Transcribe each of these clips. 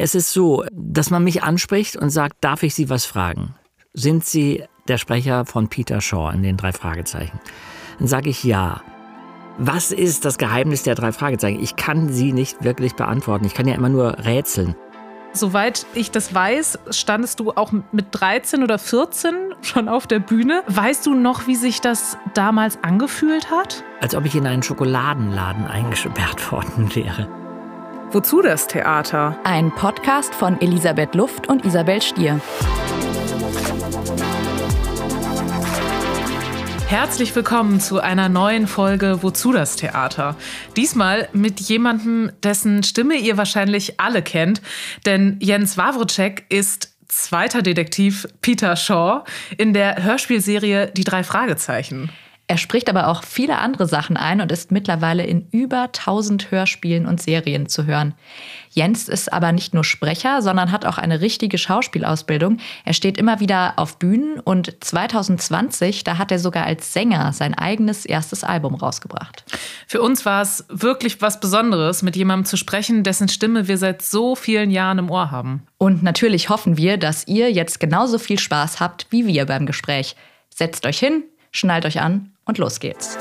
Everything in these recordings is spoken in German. Es ist so, dass man mich anspricht und sagt, darf ich Sie was fragen? Sind Sie der Sprecher von Peter Shaw in den 3 Fragezeichen? Dann sage ich ja. Was ist das Geheimnis der 3 Fragezeichen? Ich kann sie nicht wirklich beantworten. Ich kann ja immer nur rätseln. Soweit ich das weiß, standest du auch mit 13 oder 14 schon auf der Bühne. Weißt du noch, wie sich das damals angefühlt hat? Als ob ich in einen Schokoladenladen eingesperrt worden wäre. Wozu das Theater? Ein Podcast von Elisabeth Luft und Isabel Stier. Herzlich willkommen zu einer neuen Folge Wozu das Theater? Diesmal mit jemandem, dessen Stimme ihr wahrscheinlich alle kennt, denn Jens Wawrczeck ist zweiter Detektiv Peter Shaw in der Hörspielserie Die 3 Fragezeichen. Er spricht aber auch viele andere Sachen ein und ist mittlerweile in über 1000 Hörspielen und Serien zu hören. Jens ist aber nicht nur Sprecher, sondern hat auch eine richtige Schauspielausbildung. Er steht immer wieder auf Bühnen und 2020, da hat er sogar als Sänger sein eigenes erstes Album rausgebracht. Für uns war es wirklich was Besonderes, mit jemandem zu sprechen, dessen Stimme wir seit so vielen Jahren im Ohr haben. Und natürlich hoffen wir, dass ihr jetzt genauso viel Spaß habt wie wir beim Gespräch. Setzt euch hin, schnallt euch an und los geht's.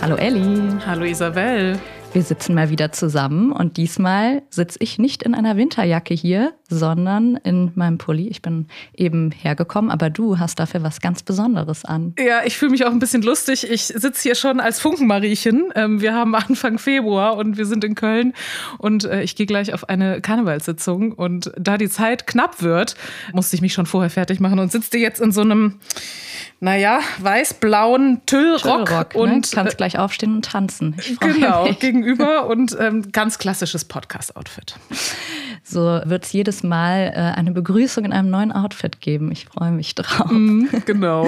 Hallo Elli. Hallo Isabel. Wir sitzen mal wieder zusammen und diesmal sitze ich nicht in einer Winterjacke hier, sondern in meinem Pulli. Ich bin eben hergekommen, aber du hast dafür was ganz Besonderes an. Ja, ich fühle mich auch ein bisschen lustig. Ich sitze hier schon als Funkenmariechen. Wir haben Anfang Februar und wir sind in Köln und ich gehe gleich auf eine Karnevalssitzung. Und da die Zeit knapp wird, musste ich mich schon vorher fertig machen und sitze jetzt in so einem, naja, weiß-blauen Tüllrock. Und ne? Kannst gleich aufstehen und tanzen. Ich freue mich. Genau, gegenüber und ganz klassisches Podcast-Outfit. So wird es jedes Mal eine Begrüßung in einem neuen Outfit geben. Ich freue mich drauf. Genau.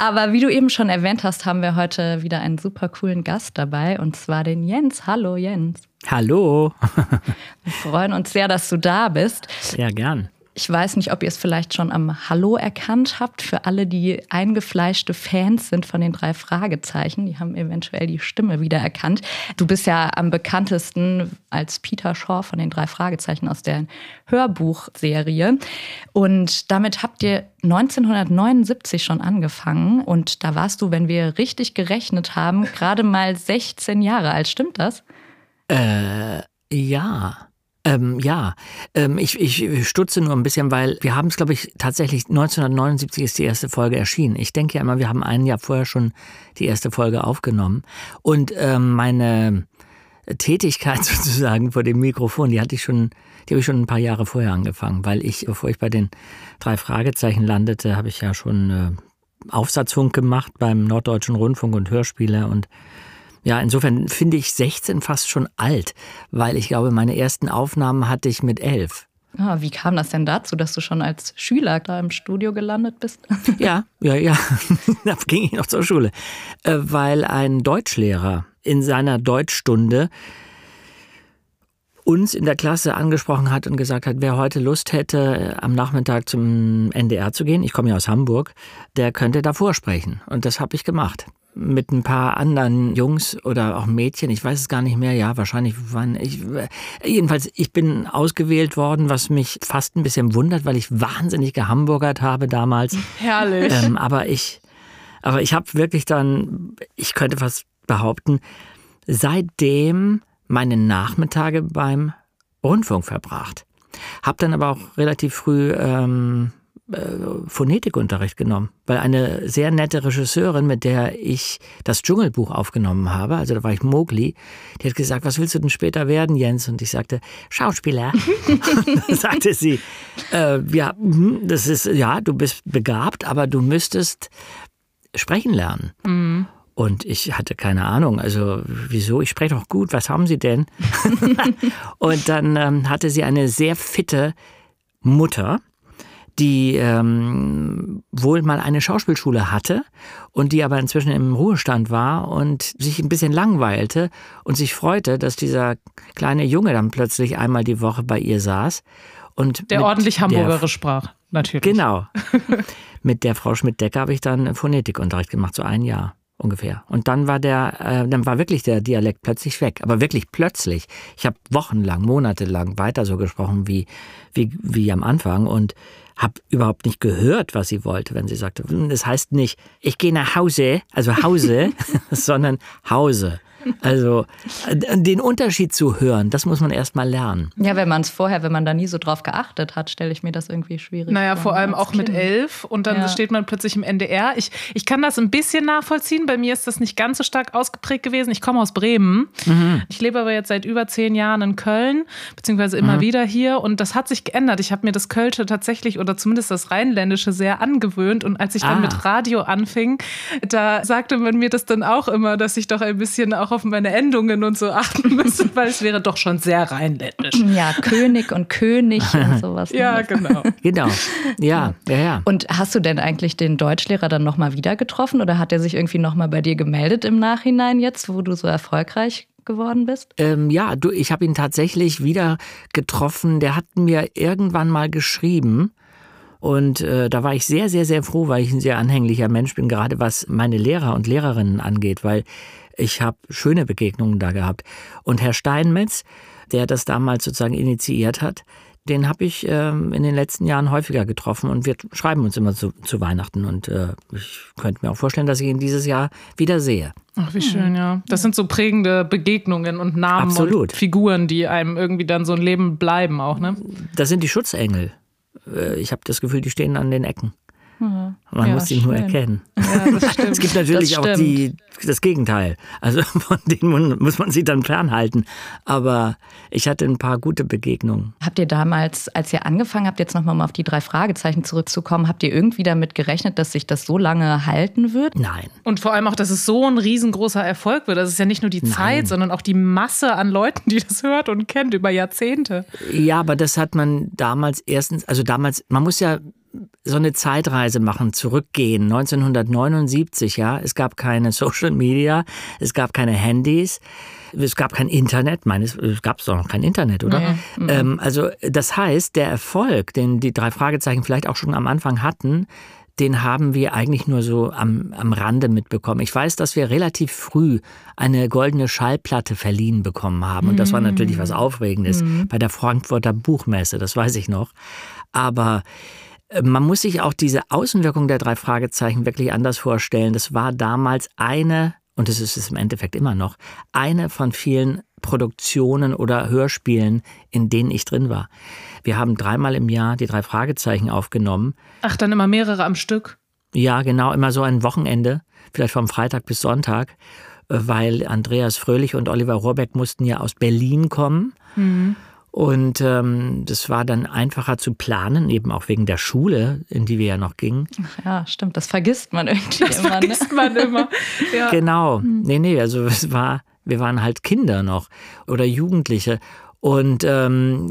Aber wie du eben schon erwähnt hast, haben wir heute wieder einen super coolen Gast dabei und zwar den Jens. Hallo Jens. Hallo. Wir freuen uns sehr, dass du da bist. Sehr gern. Ich weiß nicht, ob ihr es vielleicht schon am Hallo erkannt habt. Für alle, die eingefleischte Fans sind von den 3 Fragezeichen, die haben eventuell die Stimme wiedererkannt. Du bist ja am bekanntesten als Peter Shaw von den 3 Fragezeichen aus der Hörbuchserie. Und damit habt ihr 1979 schon angefangen. Und da warst du, wenn wir richtig gerechnet haben, gerade mal 16 Jahre alt. Stimmt das? Ja. Ich stutze nur ein bisschen, weil wir haben es, glaube ich, tatsächlich 1979 ist die erste Folge erschienen. Ich denke ja immer, wir haben ein Jahr vorher schon die erste Folge aufgenommen. Und meine Tätigkeit sozusagen vor dem Mikrofon, die habe ich schon ein paar Jahre vorher angefangen, weil ich, bevor ich bei den 3 Fragezeichen landete, habe ich ja schon Aufsatzfunk gemacht beim Norddeutschen Rundfunk und Hörspiele und ja, insofern finde ich 16 fast schon alt, weil ich glaube, meine ersten Aufnahmen hatte ich mit 11. Ah, wie kam das denn dazu, dass du schon als Schüler da im Studio gelandet bist? Ja. Da ging ich noch zur Schule. Weil ein Deutschlehrer in seiner Deutschstunde uns in der Klasse angesprochen hat und gesagt hat, wer heute Lust hätte, am Nachmittag zum NDR zu gehen, ich komme ja aus Hamburg, der könnte da vorsprechen. Und das habe ich gemacht. Mit ein paar anderen Jungs oder auch Mädchen, ich weiß es gar nicht mehr, ja, wahrscheinlich waren jedenfalls, ich bin ausgewählt worden, was mich fast ein bisschen wundert, weil ich wahnsinnig gehamburgert habe damals. Herrlich. Aber ich habe wirklich dann, ich könnte fast behaupten, seitdem meine Nachmittage beim Rundfunk verbracht. Habe dann aber auch relativ früh Phonetikunterricht genommen, weil eine sehr nette Regisseurin, mit der ich das Dschungelbuch aufgenommen habe, also da war ich Mowgli, die hat gesagt, was willst du denn später werden, Jens? Und ich sagte, Schauspieler. Dann sagte sie, du bist begabt, aber du müsstest sprechen lernen. Mhm. Und ich hatte keine Ahnung, also wieso, ich spreche doch gut, was haben Sie denn? Und dann hatte sie eine sehr fitte Mutter, die wohl mal eine Schauspielschule hatte und die aber inzwischen im Ruhestand war und sich ein bisschen langweilte und sich freute, dass dieser kleine Junge dann plötzlich einmal die Woche bei ihr saß. Und der ordentlich Hamburgerisch sprach, natürlich. Genau. Mit der Frau Schmidt-Decker habe ich dann Phonetikunterricht gemacht, so ein Jahr. ungefähr. Und dann war wirklich der Dialekt plötzlich weg, aber wirklich plötzlich. Ich habe wochenlang, monatelang weiter so gesprochen wie am Anfang und habe überhaupt nicht gehört, was sie wollte, wenn sie sagte, das heißt nicht, ich gehe nach Hause, also Hause, sondern Hause. Also den Unterschied zu hören, das muss man erst mal lernen. Ja, wenn man da nie so drauf geachtet hat, stelle ich mir das irgendwie schwierig vor. Vor allem auch mit 11 und dann steht man plötzlich im NDR. Ich kann das ein bisschen nachvollziehen, bei mir ist das nicht ganz so stark ausgeprägt gewesen. Ich komme aus Bremen, ich lebe aber jetzt seit über 10 Jahren in Köln, beziehungsweise immer wieder hier und das hat sich geändert. Ich habe mir das Kölsche tatsächlich oder zumindest das Rheinländische sehr angewöhnt und als ich dann mit Radio anfing, da sagte man mir das dann auch immer, dass ich doch ein bisschen auch auf meine Endungen und so achten müssen, weil es wäre doch schon sehr rheinländisch. Ja, König und König und sowas. Ja, genau. Genau. Ja. Und hast du denn eigentlich den Deutschlehrer dann nochmal wieder getroffen oder hat er sich irgendwie nochmal bei dir gemeldet im Nachhinein jetzt, wo du so erfolgreich geworden bist? Ich habe ihn tatsächlich wieder getroffen. Der hat mir irgendwann mal geschrieben. Und da war ich sehr, sehr, sehr froh, weil ich ein sehr anhänglicher Mensch bin, gerade was meine Lehrer und Lehrerinnen angeht, weil ich habe schöne Begegnungen da gehabt. Und Herr Steinmetz, der das damals sozusagen initiiert hat, den habe ich in den letzten Jahren häufiger getroffen und wir schreiben uns immer zu Weihnachten und ich könnte mir auch vorstellen, dass ich ihn dieses Jahr wieder sehe. Ach, wie schön, ja. Das sind so prägende Begegnungen und Namen und Figuren, die einem irgendwie dann so ein Leben bleiben auch, ne? Das sind die Schutzengel. Ich habe das Gefühl, die stehen an den Ecken. Man muss sie nur erkennen. Ja, das stimmt. Es gibt natürlich auch das Gegenteil. Also von denen muss man sie dann fernhalten. Aber ich hatte ein paar gute Begegnungen. Habt ihr damals, als ihr angefangen habt, jetzt nochmal um auf die 3 Fragezeichen zurückzukommen, habt ihr irgendwie damit gerechnet, dass sich das so lange halten wird? Nein. Und vor allem auch, dass es so ein riesengroßer Erfolg wird. Das ist ja nicht nur die Zeit, sondern auch die Masse an Leuten, die das hört und kennt über Jahrzehnte. Ja, aber das hat man damals man muss ja so eine Zeitreise machen, zurückgehen, 1979, ja. Es gab keine Social Media, es gab keine Handys, es gab kein Internet. Es gab doch noch kein Internet, oder? Nee. Also das heißt, der Erfolg, den die 3 Fragezeichen vielleicht auch schon am Anfang hatten, den haben wir eigentlich nur so am Rande mitbekommen. Ich weiß, dass wir relativ früh eine goldene Schallplatte verliehen bekommen haben. Und das war natürlich was Aufregendes bei der Frankfurter Buchmesse, das weiß ich noch. Aber man muss sich auch diese Außenwirkung der 3 Fragezeichen wirklich anders vorstellen. Das war damals eine, und das ist es im Endeffekt immer noch, eine von vielen Produktionen oder Hörspielen, in denen ich drin war. Wir haben 3-mal im Jahr die 3 Fragezeichen aufgenommen. Ach, dann immer mehrere am Stück? Ja, genau, immer so ein Wochenende, vielleicht vom Freitag bis Sonntag, weil Andreas Fröhlich und Oliver Rohrbeck mussten ja aus Berlin kommen. Und das war dann einfacher zu planen, eben auch wegen der Schule, in die wir ja noch gingen. Ach ja, stimmt, das vergisst man irgendwie immer. Ja. Genau, also wir waren halt Kinder noch oder Jugendliche. Und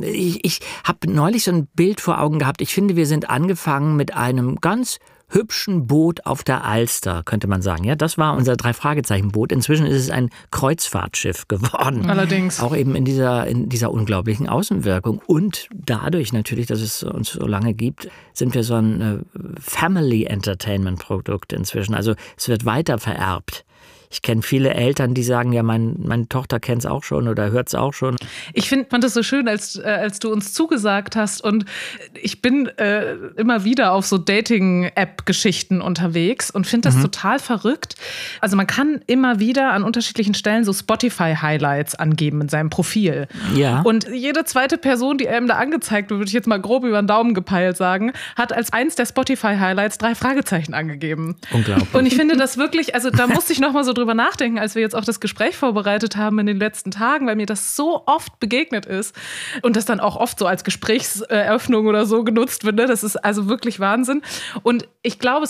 ich habe neulich so ein Bild vor Augen gehabt. Ich finde, wir sind angefangen mit einem ganz hübschen Boot auf der Alster, könnte man sagen. Ja, das war unser 3-Fragezeichen-Boot. Inzwischen ist es ein Kreuzfahrtschiff geworden. Allerdings. Auch eben in dieser unglaublichen Außenwirkung. Und dadurch natürlich, dass es uns so lange gibt, sind wir so ein Family-Entertainment-Produkt inzwischen. Also es wird weiter vererbt. Ich kenne viele Eltern, die sagen, ja, meine Tochter kennt es auch schon oder hört es auch schon. Ich fand das so schön, als du uns zugesagt hast. Und ich bin immer wieder auf so Dating-App-Geschichten unterwegs und finde das total verrückt. Also man kann immer wieder an unterschiedlichen Stellen so Spotify-Highlights angeben in seinem Profil. Ja. Und jede zweite Person, die einem da angezeigt wird, würde ich jetzt mal grob über den Daumen gepeilt sagen, hat als eins der Spotify-Highlights 3 Fragezeichen angegeben. Unglaublich. Und ich finde das wirklich, also da musste ich nochmal so drüber nachdenken, als wir jetzt auch das Gespräch vorbereitet haben in den letzten Tagen, weil mir das so oft begegnet ist und das dann auch oft so als Gesprächseröffnung oder so genutzt wird. Ne? Das ist also wirklich Wahnsinn. Und ich glaube,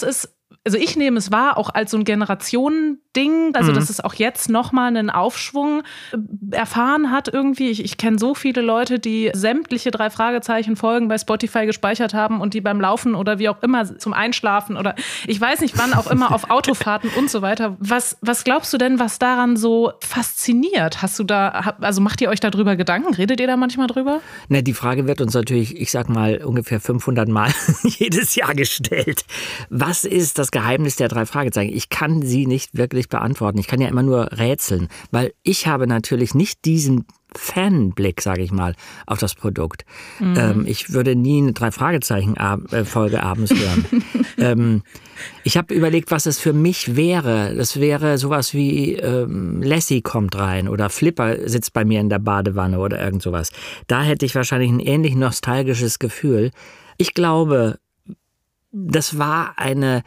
ich nehme es wahr, auch als so ein Generationending, also dass es auch jetzt nochmal einen Aufschwung erfahren hat irgendwie. Ich kenne so viele Leute, die sämtliche 3 Fragezeichen-Folgen bei Spotify gespeichert haben und die beim Laufen oder wie auch immer zum Einschlafen oder ich weiß nicht wann auch immer auf Autofahrten und so weiter. Was glaubst du denn, was daran so fasziniert? Macht ihr euch darüber Gedanken? Redet ihr da manchmal drüber? Na, die Frage wird uns natürlich, ich sag mal, ungefähr 500 Mal jedes Jahr gestellt. Was ist das Geheimnis der drei Fragezeichen. Ich kann sie nicht wirklich beantworten. Ich kann ja immer nur rätseln, weil ich habe natürlich nicht diesen Fanblick, sage ich mal, auf das Produkt. Mhm. Ich würde nie eine Drei-Fragezeichen-Folge abends hören. Ich habe überlegt, was es für mich wäre. Das wäre sowas wie Lassie kommt rein oder Flipper sitzt bei mir in der Badewanne oder irgend sowas. Da hätte ich wahrscheinlich ein ähnlich nostalgisches Gefühl. Ich glaube, das war ein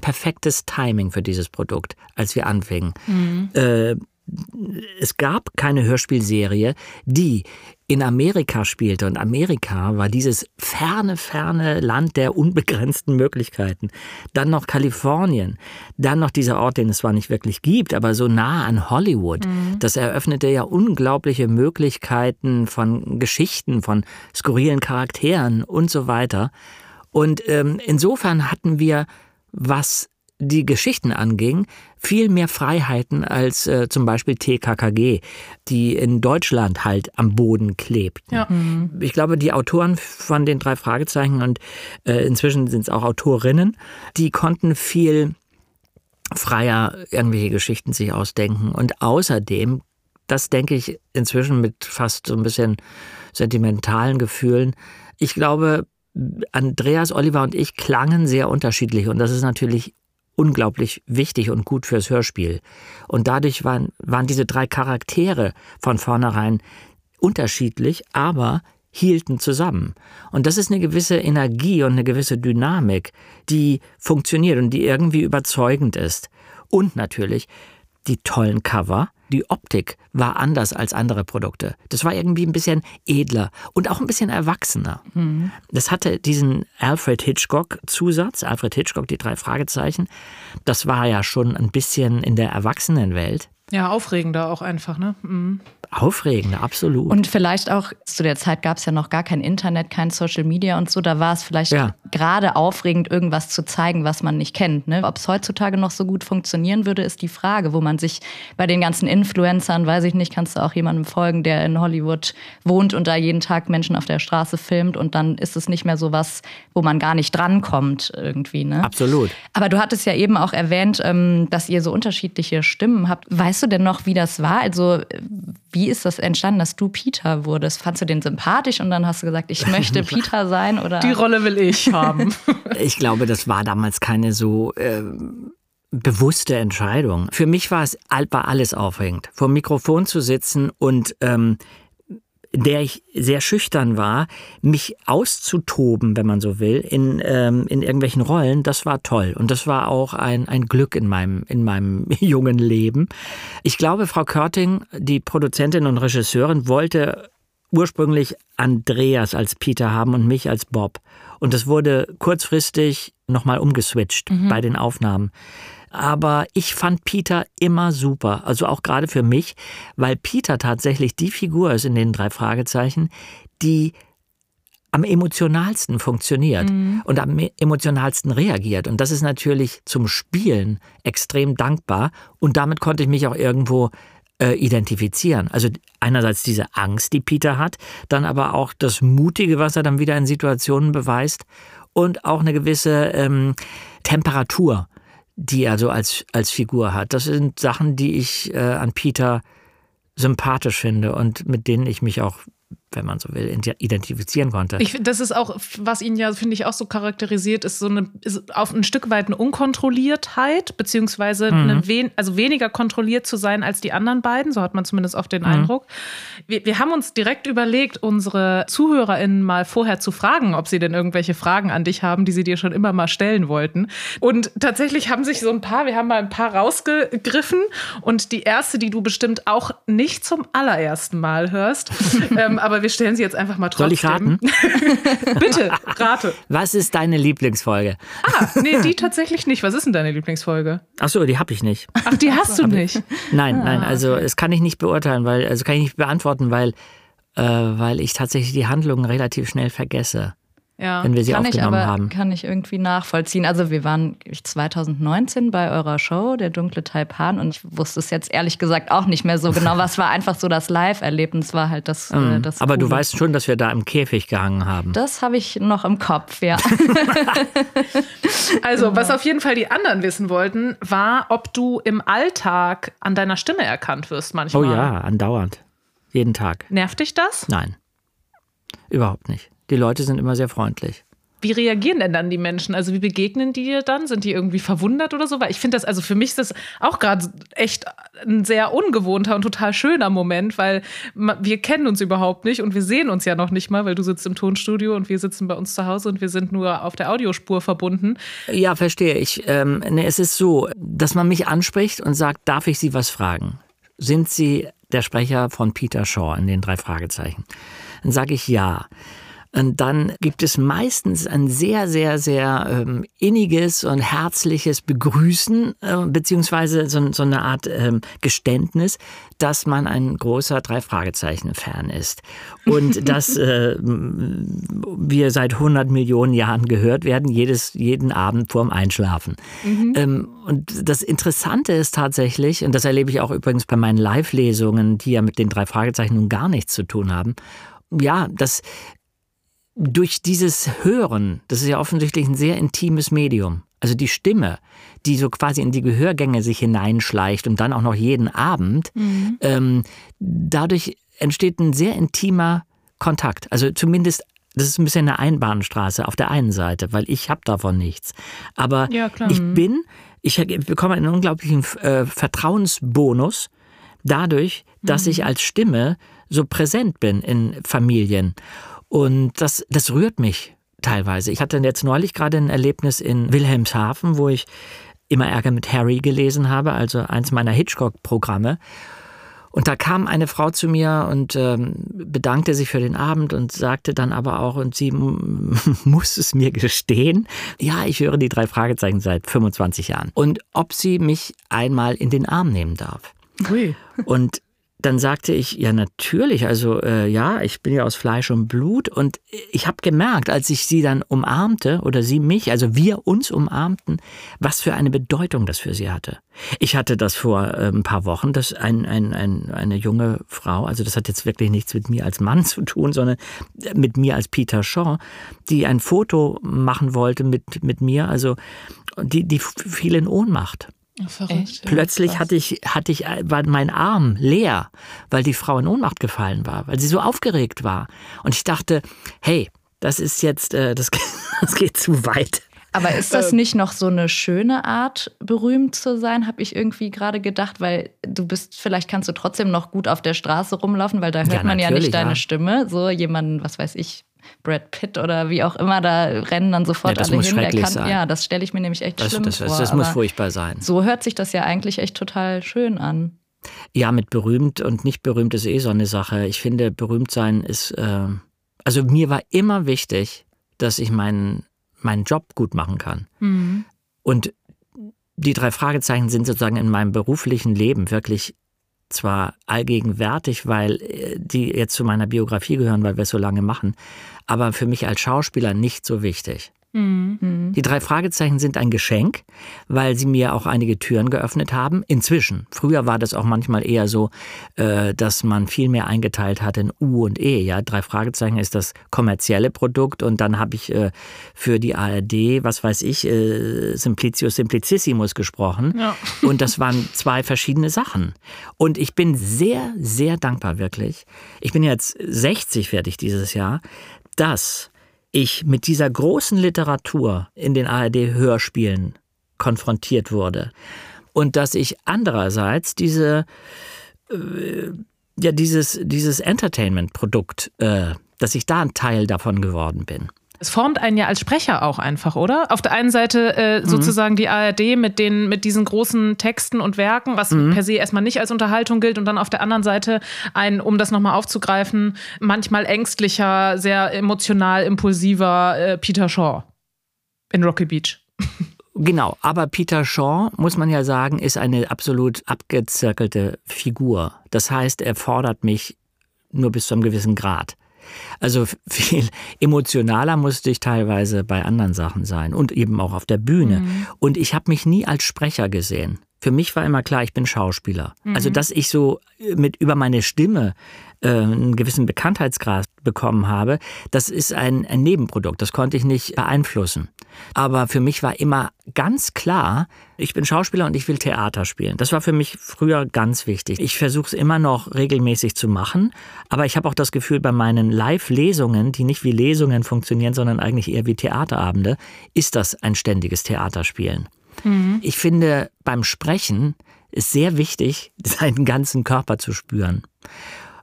perfektes Timing für dieses Produkt, als wir anfingen. Mhm. Es gab keine Hörspielserie, die in Amerika spielte. Und Amerika war dieses ferne, ferne Land der unbegrenzten Möglichkeiten. Dann noch Kalifornien. Dann noch dieser Ort, den es zwar nicht wirklich gibt, aber so nah an Hollywood. Mhm. Das eröffnete ja unglaubliche Möglichkeiten von Geschichten, von skurrilen Charakteren und so weiter. Und insofern hatten wir, was die Geschichten anging, viel mehr Freiheiten als zum Beispiel TKKG, die in Deutschland halt am Boden klebt. Ja. Ich glaube, die Autoren von den drei Fragezeichen und inzwischen sind es auch Autorinnen, die konnten viel freier irgendwelche Geschichten sich ausdenken. Und außerdem, das denke ich inzwischen mit fast so ein bisschen sentimentalen Gefühlen, ich glaube, Andreas, Oliver und ich klangen sehr unterschiedlich und das ist natürlich unglaublich wichtig und gut fürs Hörspiel. Und dadurch waren diese drei Charaktere von vornherein unterschiedlich, aber hielten zusammen. Und das ist eine gewisse Energie und eine gewisse Dynamik, die funktioniert und die irgendwie überzeugend ist. Und natürlich die tollen Cover. Die Optik war anders als andere Produkte. Das war irgendwie ein bisschen edler und auch ein bisschen erwachsener. Mhm. Das hatte diesen Alfred Hitchcock-Zusatz, Alfred Hitchcock, die drei Fragezeichen. Das war ja schon ein bisschen in der Erwachsenenwelt. Ja, aufregender auch einfach, ne? Mhm. Aufregender, absolut. Und vielleicht auch, zu der Zeit gab es ja noch gar kein Internet, kein Social Media und so, da war es vielleicht gerade aufregend, irgendwas zu zeigen, was man nicht kennt, ne? Ob es heutzutage noch so gut funktionieren würde, ist die Frage, wo man sich bei den ganzen Influencern, weiß ich nicht, kannst du auch jemandem folgen, der in Hollywood wohnt und da jeden Tag Menschen auf der Straße filmt und dann ist es nicht mehr so was, wo man gar nicht drankommt irgendwie, ne? Absolut. Aber du hattest ja eben auch erwähnt, dass ihr so unterschiedliche Stimmen habt. Weißt du denn noch, wie das war? Also wie ist das entstanden, dass du Peter wurdest? Fandst du den sympathisch und dann hast du gesagt, ich möchte Peter sein? Oder? Die Rolle will ich haben. Ich glaube, das war damals keine so bewusste Entscheidung. Für mich war es alles aufregend. Vor dem Mikrofon zu sitzen und in der ich sehr schüchtern war, mich auszutoben, wenn man so will, in irgendwelchen Rollen, das war toll. Und das war auch ein Glück in meinem jungen Leben. Ich glaube, Frau Körting, die Produzentin und Regisseurin, wollte ursprünglich Andreas als Peter haben und mich als Bob. Und das wurde kurzfristig nochmal umgeswitcht bei den Aufnahmen. Aber ich fand Peter immer super, also auch gerade für mich, weil Peter tatsächlich die Figur ist in den drei Fragezeichen, die am emotionalsten funktioniert und am emotionalsten reagiert. Und das ist natürlich zum Spielen extrem dankbar und damit konnte ich mich auch irgendwo identifizieren. Also einerseits diese Angst, die Peter hat, dann aber auch das Mutige, was er dann wieder in Situationen beweist und auch eine gewisse Temperatur, die er so als Figur hat. Das sind Sachen, die ich an Peter sympathisch finde und mit denen ich mich auch, wenn man so will, identifizieren konnte. Das ist auch, was ihn ja, finde ich, auch so charakterisiert, ist so eine, auf ein Stück weit eine Unkontrolliertheit, beziehungsweise weniger kontrolliert zu sein als die anderen beiden, so hat man zumindest oft den Eindruck. Wir haben uns direkt überlegt, unsere ZuhörerInnen mal vorher zu fragen, ob sie denn irgendwelche Fragen an dich haben, die sie dir schon immer mal stellen wollten. Und tatsächlich haben sich wir haben mal ein paar rausgegriffen und die erste, die du bestimmt auch nicht zum allerersten Mal hörst, aber wir stellen sie jetzt einfach mal trotzdem. Soll ich raten? Bitte, rate. Was ist deine Lieblingsfolge? Nee, die tatsächlich nicht. Was ist denn deine Lieblingsfolge? Ach so, die habe ich nicht. Ach, die hast du nicht? Nein, also das kann ich nicht beurteilen, kann ich nicht beantworten, weil ich tatsächlich die Handlungen relativ schnell vergesse. ja, wenn wir sie aufgenommen haben. Kann ich irgendwie nachvollziehen. Also wir waren 2019 bei eurer Show, der dunkle Taipan, und ich wusste es jetzt ehrlich gesagt auch nicht mehr so genau, was war einfach so das Live-Erlebnis, war halt das, das Aber Coole. Du weißt schon, dass wir da im Käfig gehangen haben. Das habe ich noch im Kopf, ja. Also was auf jeden Fall die anderen wissen wollten, war, ob du im Alltag an deiner Stimme erkannt wirst manchmal. Oh ja, andauernd. Jeden Tag. Nervt dich das? Nein, überhaupt nicht. Die Leute sind immer sehr freundlich. Wie reagieren denn dann die Menschen? Also wie begegnen die dir dann? Sind die irgendwie verwundert oder so? Weil ich finde das, also für mich ist das auch gerade echt ein sehr ungewohnter und total schöner Moment, weil wir kennen uns überhaupt nicht und wir sehen uns ja noch nicht mal, weil du sitzt im Tonstudio und wir sitzen bei uns zu Hause und wir sind nur auf der Audiospur verbunden. Ja, verstehe ich. Es ist so, dass man mich anspricht und sagt, darf ich Sie was fragen? Sind Sie der Sprecher von Peter Shaw in den 3 Fragezeichen? Dann sage ich ja. Und dann gibt es meistens ein sehr, sehr, sehr inniges und herzliches Begrüßen, beziehungsweise so eine Art Geständnis, dass man ein großer 3-Fragezeichen-Fan ist. Und dass wir seit 100 Millionen Jahren gehört werden, jeden Abend vorm Einschlafen. Mhm. Und das Interessante ist tatsächlich, und das erlebe ich auch übrigens bei meinen Live-Lesungen, die ja mit den 3 Fragezeichen nun gar nichts zu tun haben, ja, dass durch dieses Hören, das ist ja offensichtlich ein sehr intimes Medium, also die Stimme, die so quasi in die Gehörgänge sich hineinschleicht und dann auch noch jeden Abend, dadurch entsteht ein sehr intimer Kontakt. Also zumindest, das ist ein bisschen eine Einbahnstraße auf der einen Seite, weil ich habe davon nichts. Aber ja, ich bekomme einen unglaublichen Vertrauensbonus dadurch, dass ich als Stimme so präsent bin in Familien. Und das rührt mich teilweise. Ich hatte jetzt neulich gerade ein Erlebnis in Wilhelmshaven, wo ich immer Ärger mit Harry gelesen habe, also eins meiner Hitchcock-Programme. Und da kam eine Frau zu mir und bedankte sich für den Abend und sagte dann aber auch, und sie muss es mir gestehen, ja, ich höre die 3 Fragezeichen seit 25 Jahren. Und ob sie mich einmal in den Arm nehmen darf. Ui. Und dann sagte ich, ja natürlich, also ja, ich bin ja aus Fleisch und Blut, und ich habe gemerkt, als ich sie dann umarmte oder sie mich, also wir uns umarmten, was für eine Bedeutung das für sie hatte. Ich hatte das vor ein paar Wochen, dass eine junge Frau, also das hat jetzt wirklich nichts mit mir als Mann zu tun, sondern mit mir als Peter Shaw, die ein Foto machen wollte mit mir, also die fiel in Ohnmacht. Verrückt. Plötzlich war mein Arm leer, weil die Frau in Ohnmacht gefallen war, weil sie so aufgeregt war. Und ich dachte, hey, das ist jetzt, das geht zu weit. Aber ist das nicht noch so eine schöne Art, berühmt zu sein, habe ich irgendwie gerade gedacht, weil vielleicht kannst du trotzdem noch gut auf der Straße rumlaufen, weil da hört man ja nicht deine Stimme. So jemanden, was weiß ich, Brad Pitt oder wie auch immer, da rennen dann sofort alle hin. Ja, das stelle ich mir nämlich echt schlimm vor. Das muss furchtbar sein. So hört sich das ja eigentlich echt total schön an. Ja, mit berühmt und nicht berühmt ist so eine Sache. Ich finde, berühmt sein ist, also mir war immer wichtig, dass ich meinen Job gut machen kann. Mhm. Und die 3 Fragezeichen sind sozusagen in meinem beruflichen Leben wirklich zwar allgegenwärtig, weil die jetzt zu meiner Biografie gehören, weil wir es so lange machen, aber für mich als Schauspieler nicht so wichtig. Mhm. Die 3 Fragezeichen sind ein Geschenk, weil sie mir auch einige Türen geöffnet haben. Inzwischen. Früher war das auch manchmal eher so, dass man viel mehr eingeteilt hat in U und E. Ja, 3 Fragezeichen ist das kommerzielle Produkt, und dann habe ich für die ARD, was weiß ich, Simplicius Simplicissimus gesprochen. Ja. Und das waren 2 verschiedene Sachen. Und ich bin sehr, sehr dankbar, wirklich. Ich bin jetzt 60 werde ich dieses Jahr, dass ich mit dieser großen Literatur in den ARD-Hörspielen konfrontiert wurde. Und dass ich andererseits dieses Entertainment-Produkt, dass ich da ein Teil davon geworden bin. Es formt einen ja als Sprecher auch einfach, oder? Auf der einen Seite sozusagen die ARD mit diesen großen Texten und Werken, was per se erstmal nicht als Unterhaltung gilt, und dann auf der anderen Seite ein, um das nochmal aufzugreifen, manchmal ängstlicher, sehr emotional impulsiver Peter Shaw in Rocky Beach. Genau, aber Peter Shaw, muss man ja sagen, ist eine absolut abgezirkelte Figur. Das heißt, er fordert mich nur bis zu einem gewissen Grad. Also viel emotionaler musste ich teilweise bei anderen Sachen sein und eben auch auf der Bühne. Mhm. Und ich habe mich nie als Sprecher gesehen. Für mich war immer klar, ich bin Schauspieler. Mhm. Also dass ich so mit über meine Stimme einen gewissen Bekanntheitsgrad bekommen habe, das ist ein Nebenprodukt, das konnte ich nicht beeinflussen. Aber für mich war immer ganz klar, ich bin Schauspieler und ich will Theater spielen. Das war für mich früher ganz wichtig. Ich versuche es immer noch regelmäßig zu machen, aber ich habe auch das Gefühl, bei meinen Live-Lesungen, die nicht wie Lesungen funktionieren, sondern eigentlich eher wie Theaterabende, ist das ein ständiges Theaterspielen. Mhm. Ich finde, beim Sprechen ist sehr wichtig, seinen ganzen Körper zu spüren.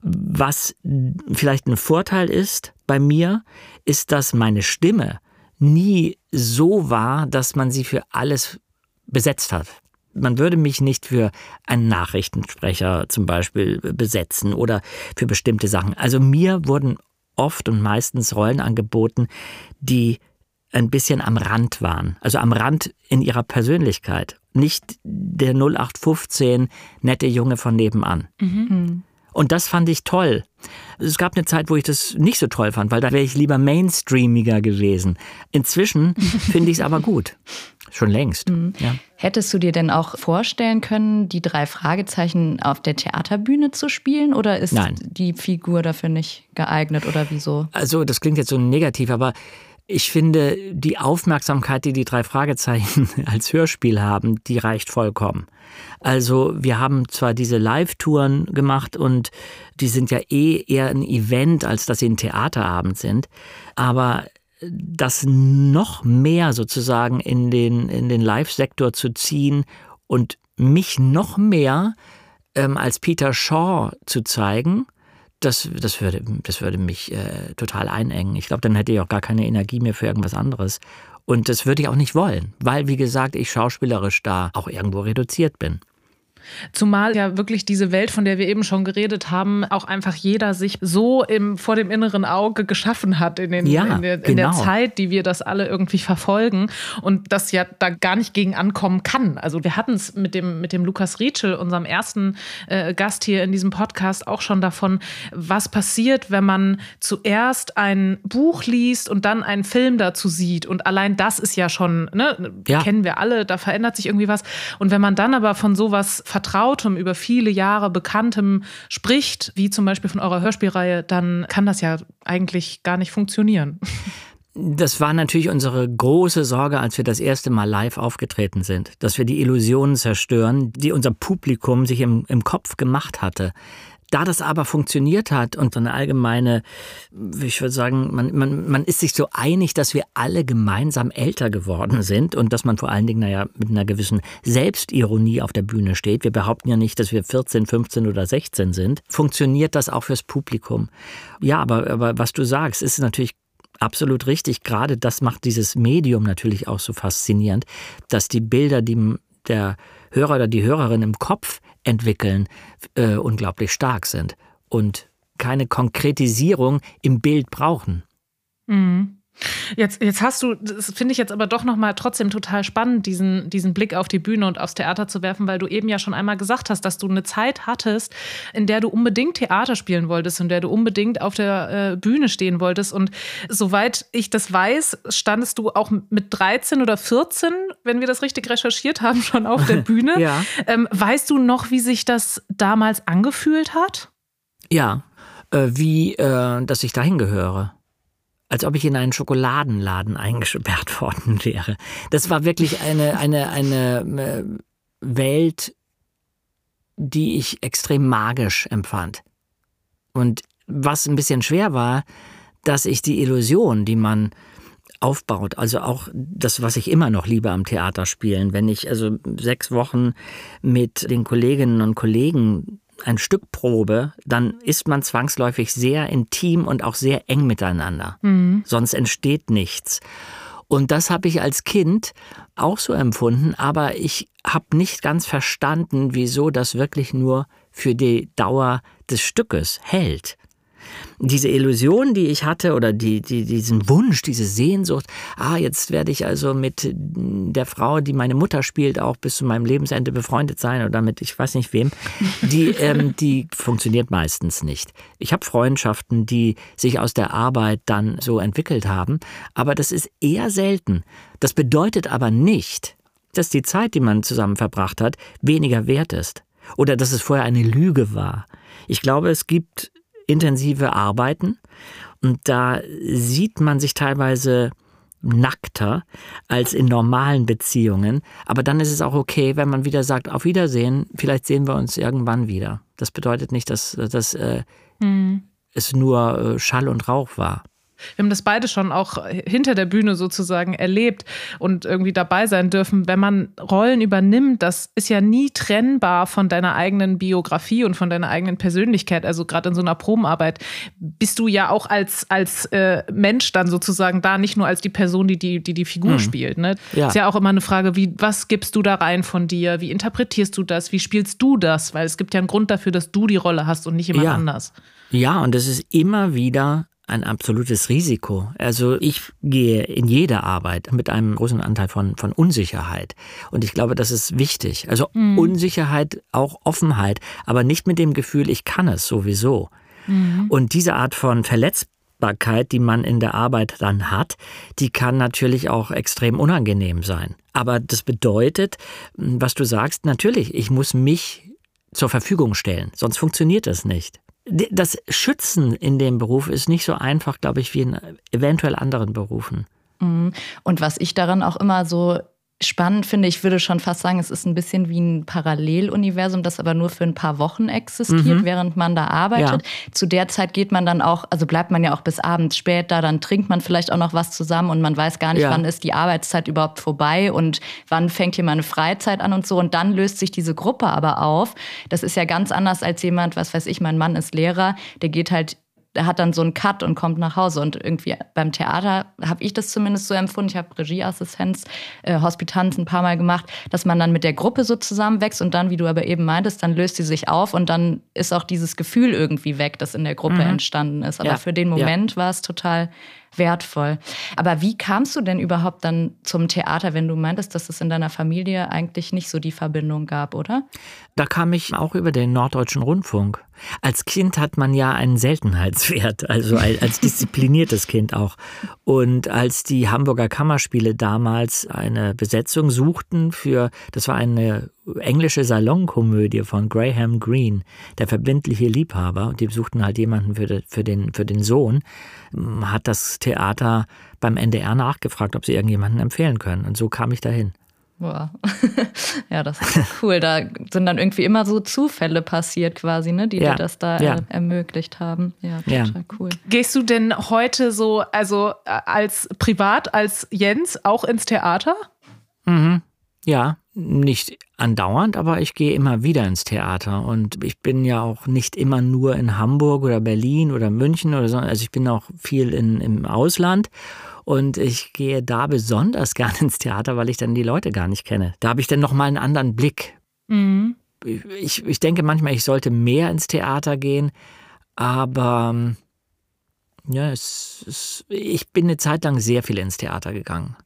Was vielleicht ein Vorteil ist bei mir, ist, dass meine Stimme nie so war, dass man sie für alles besetzt hat. Man würde mich nicht für einen Nachrichtensprecher zum Beispiel besetzen oder für bestimmte Sachen. Also mir wurden oft und meistens Rollen angeboten, die ein bisschen am Rand waren. Also am Rand in ihrer Persönlichkeit. Nicht der 0815 nette Junge von nebenan. Mhm. Und das fand ich toll. Es gab eine Zeit, wo ich das nicht so toll fand, weil da wäre ich lieber mainstreamiger gewesen. Inzwischen finde ich es aber gut. Schon längst. Mhm. Ja. Hättest du dir denn auch vorstellen können, die drei Fragezeichen auf der Theaterbühne zu spielen? Oder ist Nein. die Figur dafür nicht geeignet oder wieso? Also das klingt jetzt so negativ, aber ich finde, die Aufmerksamkeit, die die drei Fragezeichen als Hörspiel haben, die reicht vollkommen. Also wir haben zwar diese Live-Touren gemacht und die sind ja eher ein Event, als dass sie ein Theaterabend sind, aber das noch mehr sozusagen in den Live-Sektor zu ziehen und mich noch mehr als Peter Shaw zu zeigen, Das würde mich total einengen. Ich glaube, dann hätte ich auch gar keine Energie mehr für irgendwas anderes. Und das würde ich auch nicht wollen, weil, wie gesagt, ich schauspielerisch da auch irgendwo reduziert bin. Zumal ja wirklich diese Welt, von der wir eben schon geredet haben, auch einfach jeder sich so vor dem inneren Auge geschaffen hat in der Zeit, die wir das alle irgendwie verfolgen und das ja da gar nicht gegen ankommen kann. Also wir hatten es mit dem Lukas Ritschel, unserem ersten Gast hier in diesem Podcast, auch schon davon, was passiert, wenn man zuerst ein Buch liest und dann einen Film dazu sieht. Und allein das ist ja schon, kennen wir alle, da verändert sich irgendwie was. Und wenn man dann aber von sowas Vertrautem, über viele Jahre Bekanntem spricht, wie zum Beispiel von eurer Hörspielreihe, dann kann das ja eigentlich gar nicht funktionieren. Das war natürlich unsere große Sorge, als wir das erste Mal live aufgetreten sind, dass wir die Illusionen zerstören, die unser Publikum sich im Kopf gemacht hatte. Da das aber funktioniert hat und so eine allgemeine, ich würde sagen, man ist sich so einig, dass wir alle gemeinsam älter geworden sind und dass man vor allen Dingen mit einer gewissen Selbstironie auf der Bühne steht. Wir behaupten ja nicht, dass wir 14, 15 oder 16 sind. Funktioniert das auch fürs Publikum? Ja, aber was du sagst, ist natürlich absolut richtig. Gerade das macht dieses Medium natürlich auch so faszinierend, dass die Bilder, die der Hörer oder die Hörerin im Kopf entwickeln, unglaublich stark sind und keine Konkretisierung im Bild brauchen. Mhm. Jetzt hast du, das finde ich jetzt aber doch nochmal trotzdem total spannend, diesen Blick auf die Bühne und aufs Theater zu werfen, weil du eben ja schon einmal gesagt hast, dass du eine Zeit hattest, in der du unbedingt Theater spielen wolltest, in der du unbedingt auf der Bühne stehen wolltest. Und soweit ich das weiß, standest du auch mit 13 oder 14, wenn wir das richtig recherchiert haben, schon auf der Bühne. Ja. Weißt du noch, wie sich das damals angefühlt hat? Ja, dass ich dahin gehöre. Als ob ich in einen Schokoladenladen eingesperrt worden wäre. Das war wirklich eine Welt, die ich extrem magisch empfand. Und was ein bisschen schwer war, dass ich die Illusion, die man aufbaut, also auch das, was ich immer noch liebe am Theaterspielen, wenn ich also 6 Wochen mit den Kolleginnen und Kollegen ein Stück probe, dann ist man zwangsläufig sehr intim und auch sehr eng miteinander. Mhm. Sonst entsteht nichts. Und das habe ich als Kind auch so empfunden, aber ich habe nicht ganz verstanden, wieso das wirklich nur für die Dauer des Stückes hält. diese Illusion, die ich hatte, oder diesen Wunsch, diese Sehnsucht, jetzt werde ich also mit der Frau, die meine Mutter spielt, auch bis zu meinem Lebensende befreundet sein oder mit ich weiß nicht wem, die funktioniert meistens nicht. Ich habe Freundschaften, die sich aus der Arbeit dann so entwickelt haben, aber das ist eher selten. Das bedeutet aber nicht, dass die Zeit, die man zusammen verbracht hat, weniger wert ist. Oder dass es vorher eine Lüge war. Ich glaube, es gibt intensive Arbeiten und da sieht man sich teilweise nackter als in normalen Beziehungen. Aber dann ist es auch okay, wenn man wieder sagt, auf Wiedersehen, vielleicht sehen wir uns irgendwann wieder. Das bedeutet nicht, dass es nur Schall und Rauch war. Wir haben das beide schon auch hinter der Bühne sozusagen erlebt und irgendwie dabei sein dürfen. Wenn man Rollen übernimmt, das ist ja nie trennbar von deiner eigenen Biografie und von deiner eigenen Persönlichkeit. Also gerade in so einer Probenarbeit bist du ja auch als Mensch dann sozusagen da, nicht nur als die Person, die Figur spielt. Ne? Ja. Ist ja auch immer eine Frage, was gibst du da rein von dir? Wie interpretierst du das? Wie spielst du das? Weil es gibt ja einen Grund dafür, dass du die Rolle hast und nicht jemand anders. Ja, und das ist immer wieder ein absolutes Risiko. Also ich gehe in jede Arbeit mit einem großen Anteil von Unsicherheit. Und ich glaube, das ist wichtig. Also Unsicherheit, auch Offenheit, aber nicht mit dem Gefühl, ich kann es sowieso. Und diese Art von Verletzbarkeit, die man in der Arbeit dann hat, die kann natürlich auch extrem unangenehm sein. Aber das bedeutet, was du sagst, natürlich, ich muss mich zur Verfügung stellen, sonst funktioniert das nicht. Das Schützen in dem Beruf ist nicht so einfach, glaube ich, wie in eventuell anderen Berufen. Und was ich daran auch immer so spannend finde, ich würde schon fast sagen, es ist ein bisschen wie ein Paralleluniversum, das aber nur für ein paar Wochen existiert, während man da arbeitet. Ja. Zu der Zeit geht man dann auch, also bleibt man ja auch bis abends spät da, dann trinkt man vielleicht auch noch was zusammen und man weiß gar nicht, wann ist die Arbeitszeit überhaupt vorbei und wann fängt hier mal eine Freizeit an und so. Und dann löst sich diese Gruppe aber auf. Das ist ja ganz anders als jemand, was weiß ich, mein Mann ist Lehrer, der geht halt, der hat dann so einen Cut und kommt nach Hause. Und irgendwie beim Theater habe ich das zumindest so empfunden. Ich habe Regieassistenz, Hospitanz ein paar Mal gemacht, dass man dann mit der Gruppe so zusammenwächst und dann, wie du aber eben meintest, dann löst sie sich auf und dann ist auch dieses Gefühl irgendwie weg, das in der Gruppe entstanden ist. Aber für den Moment war es total wertvoll. Aber wie kamst du denn überhaupt dann zum Theater, wenn du meintest, dass es in deiner Familie eigentlich nicht so die Verbindung gab, oder? Da kam ich auch über den Norddeutschen Rundfunk. Als Kind hat man ja einen Seltenheitswert, also als diszipliniertes Kind auch. Und als die Hamburger Kammerspiele damals eine Besetzung suchten das war eine englische Salonkomödie von Graham Greene, der verbindliche Liebhaber, und die suchten halt jemanden für den Sohn, hat das Theater beim NDR nachgefragt, ob sie irgendjemanden empfehlen können. Und so kam ich dahin. Wow. Ja, das ist cool. Da sind dann irgendwie immer so Zufälle passiert quasi, ne, die dir das da ermöglicht haben. Ja, total cool. Gehst du denn heute so, also als Jens, auch ins Theater? Ja, nicht andauernd, aber ich gehe immer wieder ins Theater und ich bin ja auch nicht immer nur in Hamburg oder Berlin oder München oder so, also ich bin auch viel im Ausland und ich gehe da besonders gerne ins Theater, weil ich dann die Leute gar nicht kenne. Da habe ich dann nochmal einen anderen Blick. Ich denke manchmal, ich sollte mehr ins Theater gehen, aber ja, ich bin eine Zeit lang sehr viel ins Theater gegangen.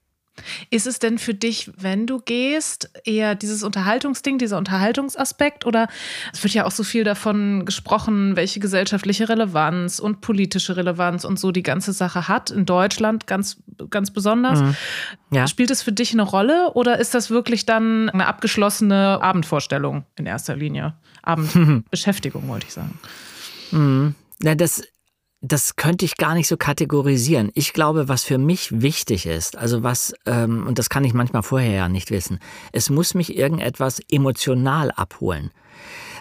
Ist es denn für dich, wenn du gehst, eher dieses Unterhaltungsding, dieser Unterhaltungsaspekt? Oder es wird ja auch so viel davon gesprochen, welche gesellschaftliche Relevanz und politische Relevanz und so die ganze Sache hat, in Deutschland ganz, ganz besonders. Ja. Spielt es für dich eine Rolle oder ist das wirklich dann eine abgeschlossene Abendvorstellung in erster Linie? Abendbeschäftigung, wollte ich sagen. Ja, das könnte ich gar nicht so kategorisieren. Ich glaube, was für mich wichtig ist, also was, und das kann ich manchmal vorher ja nicht wissen, es muss mich irgendetwas emotional abholen,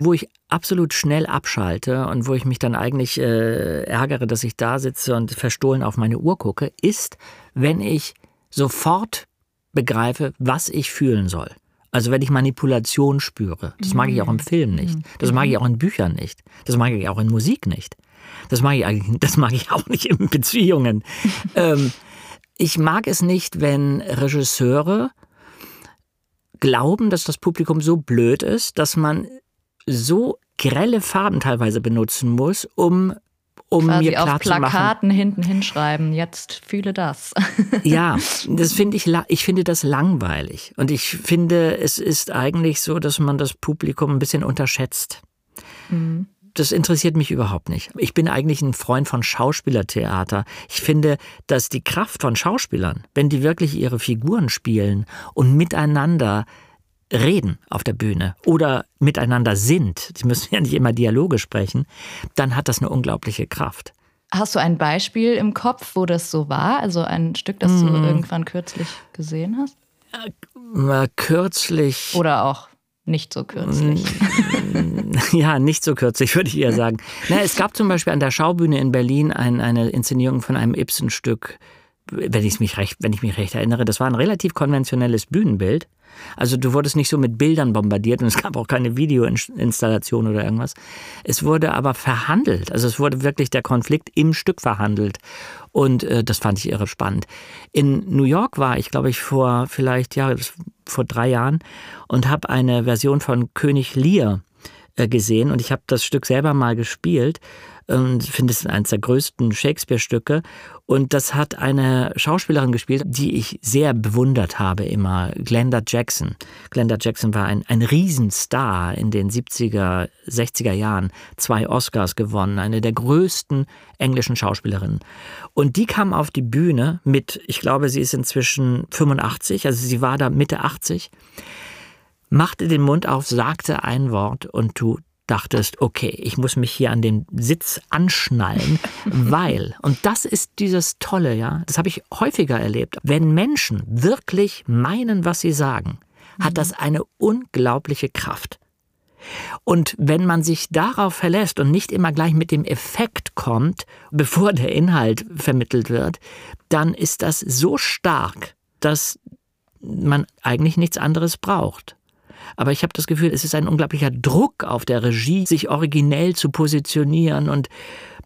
wo ich absolut schnell abschalte und wo ich mich dann eigentlich ärgere, dass ich da sitze und verstohlen auf meine Uhr gucke, ist, wenn ich sofort begreife, was ich fühlen soll. Also wenn ich Manipulation spüre. Das mag ich auch im Film nicht. Das mag ich auch in Büchern nicht. Das mag ich auch in Musik nicht. Das mag ich auch nicht in Beziehungen. Ich mag es nicht, wenn Regisseure glauben, dass das Publikum so blöd ist, dass man so grelle Farben teilweise benutzen muss, um um quasi mir klar zu machen. Auf Plakaten hinten hinschreiben, jetzt fühle das. Ja, das finde ich finde das langweilig. Und ich finde, es ist eigentlich so, dass man das Publikum ein bisschen unterschätzt. Mhm. Das interessiert mich überhaupt nicht. Ich bin eigentlich ein Freund von Schauspielertheater. Ich finde, dass die Kraft von Schauspielern, wenn die wirklich ihre Figuren spielen und miteinander reden auf der Bühne oder miteinander sind, die müssen ja nicht immer Dialoge sprechen, dann hat das eine unglaubliche Kraft. Hast du ein Beispiel im Kopf, wo das so war? Also ein Stück, das du irgendwann kürzlich gesehen hast? Kürzlich. Oder auch nicht so kürzlich. Ja, nicht so kürzlich, würde ich eher sagen. Na, es gab zum Beispiel an der Schaubühne in Berlin eine Inszenierung von einem Ibsen-Stück, wenn ich mich recht erinnere. Das war ein relativ konventionelles Bühnenbild. Also du wurdest nicht so mit Bildern bombardiert und es gab auch keine Videoinstallation oder irgendwas. Es wurde aber verhandelt. Also es wurde wirklich der Konflikt im Stück verhandelt. Und das fand ich irre spannend. In New York war ich, glaube ich, vor 3 Jahren und habe eine Version von König Lear gesehen. Und ich habe das Stück selber mal gespielt. Ich finde, es ist eines der größten Shakespeare-Stücke. Und das hat eine Schauspielerin gespielt, die ich sehr bewundert habe immer, Glenda Jackson. Glenda Jackson war ein Riesenstar in den 70er, 60er Jahren. 2 Oscars gewonnen, eine der größten englischen Schauspielerinnen. Und die kam auf die Bühne mit, ich glaube, sie ist inzwischen 85, also sie war da Mitte 80, machte den Mund auf, sagte ein Wort und du dachtest, okay, ich muss mich hier an den Sitz anschnallen, weil, und das ist dieses Tolle, ja, das habe ich häufiger erlebt, wenn Menschen wirklich meinen, was sie sagen, hat das eine unglaubliche Kraft. Und wenn man sich darauf verlässt und nicht immer gleich mit dem Effekt kommt, bevor der Inhalt vermittelt wird, dann ist das so stark, dass man eigentlich nichts anderes braucht. Aber ich habe das Gefühl, es ist ein unglaublicher Druck auf der Regie, sich originell zu positionieren. Und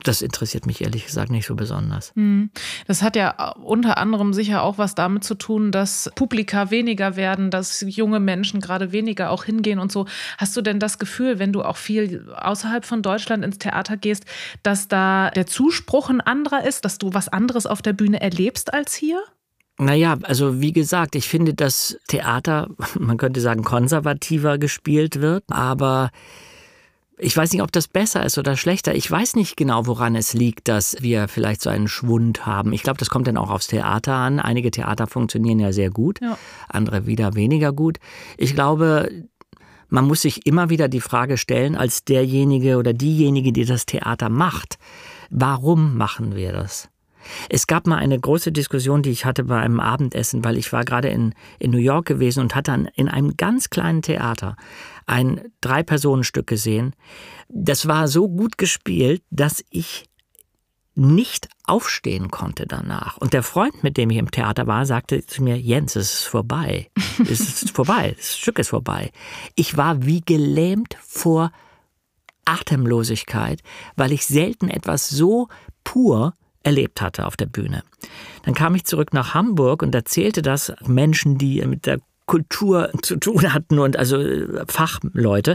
das interessiert mich ehrlich gesagt nicht so besonders. Das hat ja unter anderem sicher auch was damit zu tun, dass Publika weniger werden, dass junge Menschen gerade weniger auch hingehen und so. Hast du denn das Gefühl, wenn du auch viel außerhalb von Deutschland ins Theater gehst, dass da der Zuspruch ein anderer ist, dass du was anderes auf der Bühne erlebst als hier? Naja, also wie gesagt, ich finde, dass Theater, man könnte sagen, konservativer gespielt wird, aber ich weiß nicht, ob das besser ist oder schlechter. Ich weiß nicht genau, woran es liegt, dass wir vielleicht so einen Schwund haben. Ich glaube, das kommt dann auch aufs Theater an. Einige Theater funktionieren ja sehr gut, ja. Andere wieder weniger gut. Ich glaube, man muss sich immer wieder die Frage stellen, als derjenige oder diejenige, die das Theater macht, warum machen wir das? Es gab mal eine große Diskussion, die ich hatte bei einem Abendessen, weil ich war gerade in New York gewesen und hatte in einem ganz kleinen Theater ein 3-Personen-Stück gesehen. Das war so gut gespielt, dass ich nicht aufstehen konnte danach. Und der Freund, mit dem ich im Theater war, sagte zu mir, Jens, es ist vorbei. Es ist vorbei, das Stück ist vorbei. Ich war wie gelähmt vor Atemlosigkeit, weil ich selten etwas so pur erlebt hatte auf der Bühne. Dann kam ich zurück nach Hamburg und erzählte das Menschen, die mit der Kultur zu tun hatten und also Fachleute.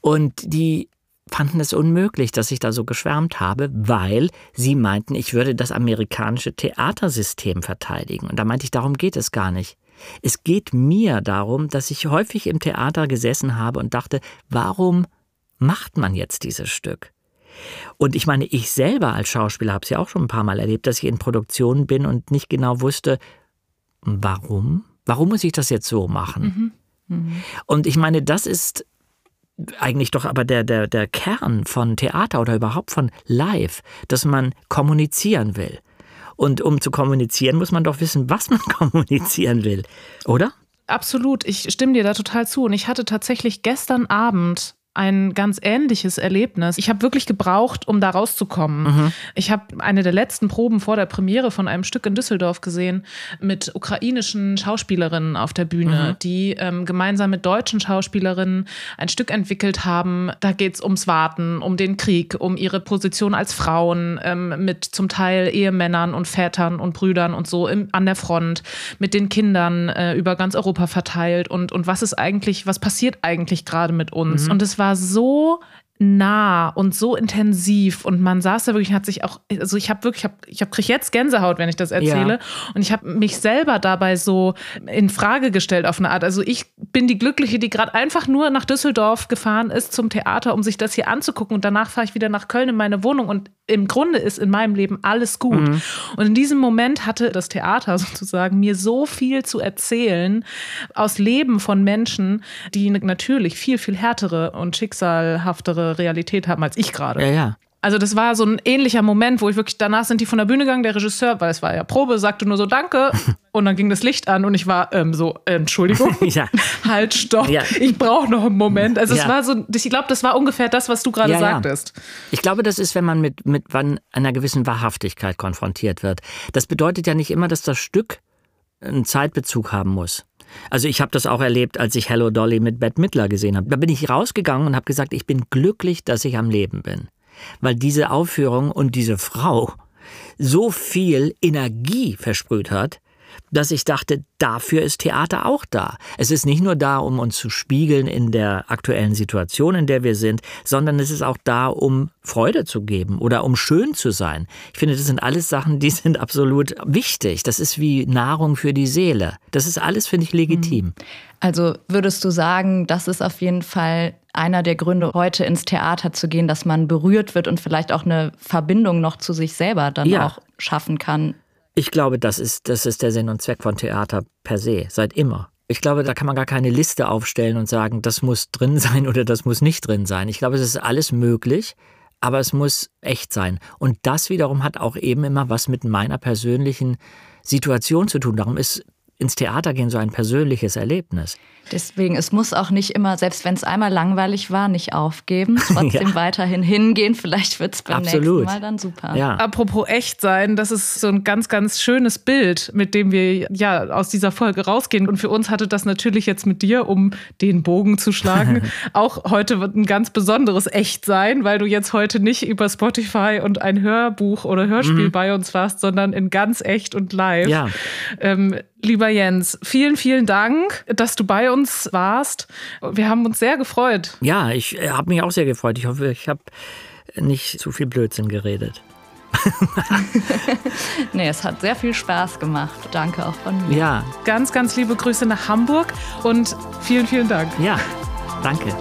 Und die fanden es unmöglich, dass ich da so geschwärmt habe, weil sie meinten, ich würde das amerikanische Theatersystem verteidigen. Und da meinte ich, darum geht es gar nicht. Es geht mir darum, dass ich häufig im Theater gesessen habe und dachte, warum macht man jetzt dieses Stück? Und ich meine, ich selber als Schauspieler habe es ja auch schon ein paar Mal erlebt, dass ich in Produktionen bin und nicht genau wusste, warum? Warum muss ich das jetzt so machen? Mhm. Mhm. Und ich meine, das ist eigentlich doch aber der Kern von Theater oder überhaupt von Live, dass man kommunizieren will. Und um zu kommunizieren, muss man doch wissen, was man kommunizieren will, oder? Absolut, ich stimme dir da total zu. Und ich hatte tatsächlich gestern Abend ein ganz ähnliches Erlebnis. Ich habe wirklich gebraucht, um da rauszukommen. Mhm. Ich habe eine der letzten Proben vor der Premiere von einem Stück in Düsseldorf gesehen mit ukrainischen Schauspielerinnen auf der Bühne, die gemeinsam mit deutschen Schauspielerinnen ein Stück entwickelt haben. Da geht es ums Warten, um den Krieg, um ihre Position als Frauen mit zum Teil Ehemännern und Vätern und Brüdern und so an der Front, mit den Kindern über ganz Europa verteilt und was passiert eigentlich gerade mit uns? Und es war so nah und so intensiv und man saß da wirklich, hat sich auch, also ich kriege jetzt Gänsehaut, wenn ich das erzähle, ja. Und ich habe mich selber dabei so in Frage gestellt auf eine Art, also ich bin die Glückliche, die gerade einfach nur nach Düsseldorf gefahren ist zum Theater, um sich das hier anzugucken, und danach fahre ich wieder nach Köln in meine Wohnung und im Grunde ist in meinem Leben alles gut. Mhm. Und in diesem Moment hatte das Theater sozusagen mir so viel zu erzählen aus Leben von Menschen, die natürlich viel, viel härtere und schicksalhaftere Realität haben als ich gerade. Ja, ja. Also das war so ein ähnlicher Moment, wo ich wirklich, danach sind die von der Bühne gegangen, der Regisseur, weil es war ja Probe, sagte nur so, danke. Und dann ging das Licht an und ich war Entschuldigung, ja. Halt, stopp, ja. Ich brauche noch einen Moment. Also ja. Es war so, ich glaube, das war ungefähr das, was du gerade ja, sagtest. Ja. Ich glaube, das ist, wenn man mit einer gewissen Wahrhaftigkeit konfrontiert wird. Das bedeutet ja nicht immer, dass das Stück einen Zeitbezug haben muss. Also ich habe das auch erlebt, als ich Hello Dolly mit Bette Midler gesehen habe. Da bin ich rausgegangen und habe gesagt, ich bin glücklich, dass ich am Leben bin. Weil diese Aufführung und diese Frau so viel Energie versprüht hat, dass ich dachte, dafür ist Theater auch da. Es ist nicht nur da, um uns zu spiegeln in der aktuellen Situation, in der wir sind, sondern es ist auch da, um Freude zu geben oder um schön zu sein. Ich finde, das sind alles Sachen, die sind absolut wichtig. Das ist wie Nahrung für die Seele. Das ist alles, finde ich, legitim. Also würdest du sagen, das ist auf jeden Fall einer der Gründe, heute ins Theater zu gehen, dass man berührt wird und vielleicht auch eine Verbindung noch zu sich selber dann ja. auch schaffen kann? Ich glaube, das ist der Sinn und Zweck von Theater per se, seit immer. Ich glaube, da kann man gar keine Liste aufstellen und sagen, das muss drin sein oder das muss nicht drin sein. Ich glaube, es ist alles möglich, aber es muss echt sein. Und das wiederum hat auch eben immer was mit meiner persönlichen Situation zu tun. Darum ist ins Theater gehen so ein persönliches Erlebnis. Deswegen, es muss auch nicht immer, selbst wenn es einmal langweilig war, nicht aufgeben, trotzdem ja. weiterhin hingehen. Vielleicht wird es beim Absolut. Nächsten Mal dann super. Ja. Apropos echt sein, das ist so ein ganz, ganz schönes Bild, mit dem wir ja aus dieser Folge rausgehen. Und für uns hatte das natürlich jetzt mit dir, um den Bogen zu schlagen, auch heute wird ein ganz besonderes Echtsein, weil du jetzt heute nicht über Spotify und ein Hörbuch oder Hörspiel bei uns warst, sondern in ganz echt und live. Ja. Lieber Jens, vielen, vielen Dank, dass du bei uns warst. Wir haben uns sehr gefreut. Ja, ich habe mich auch sehr gefreut. Ich hoffe, ich habe nicht zu viel Blödsinn geredet. Nee, es hat sehr viel Spaß gemacht. Danke auch von mir. Ja. Ganz, ganz liebe Grüße nach Hamburg und vielen, vielen Dank. Ja, danke.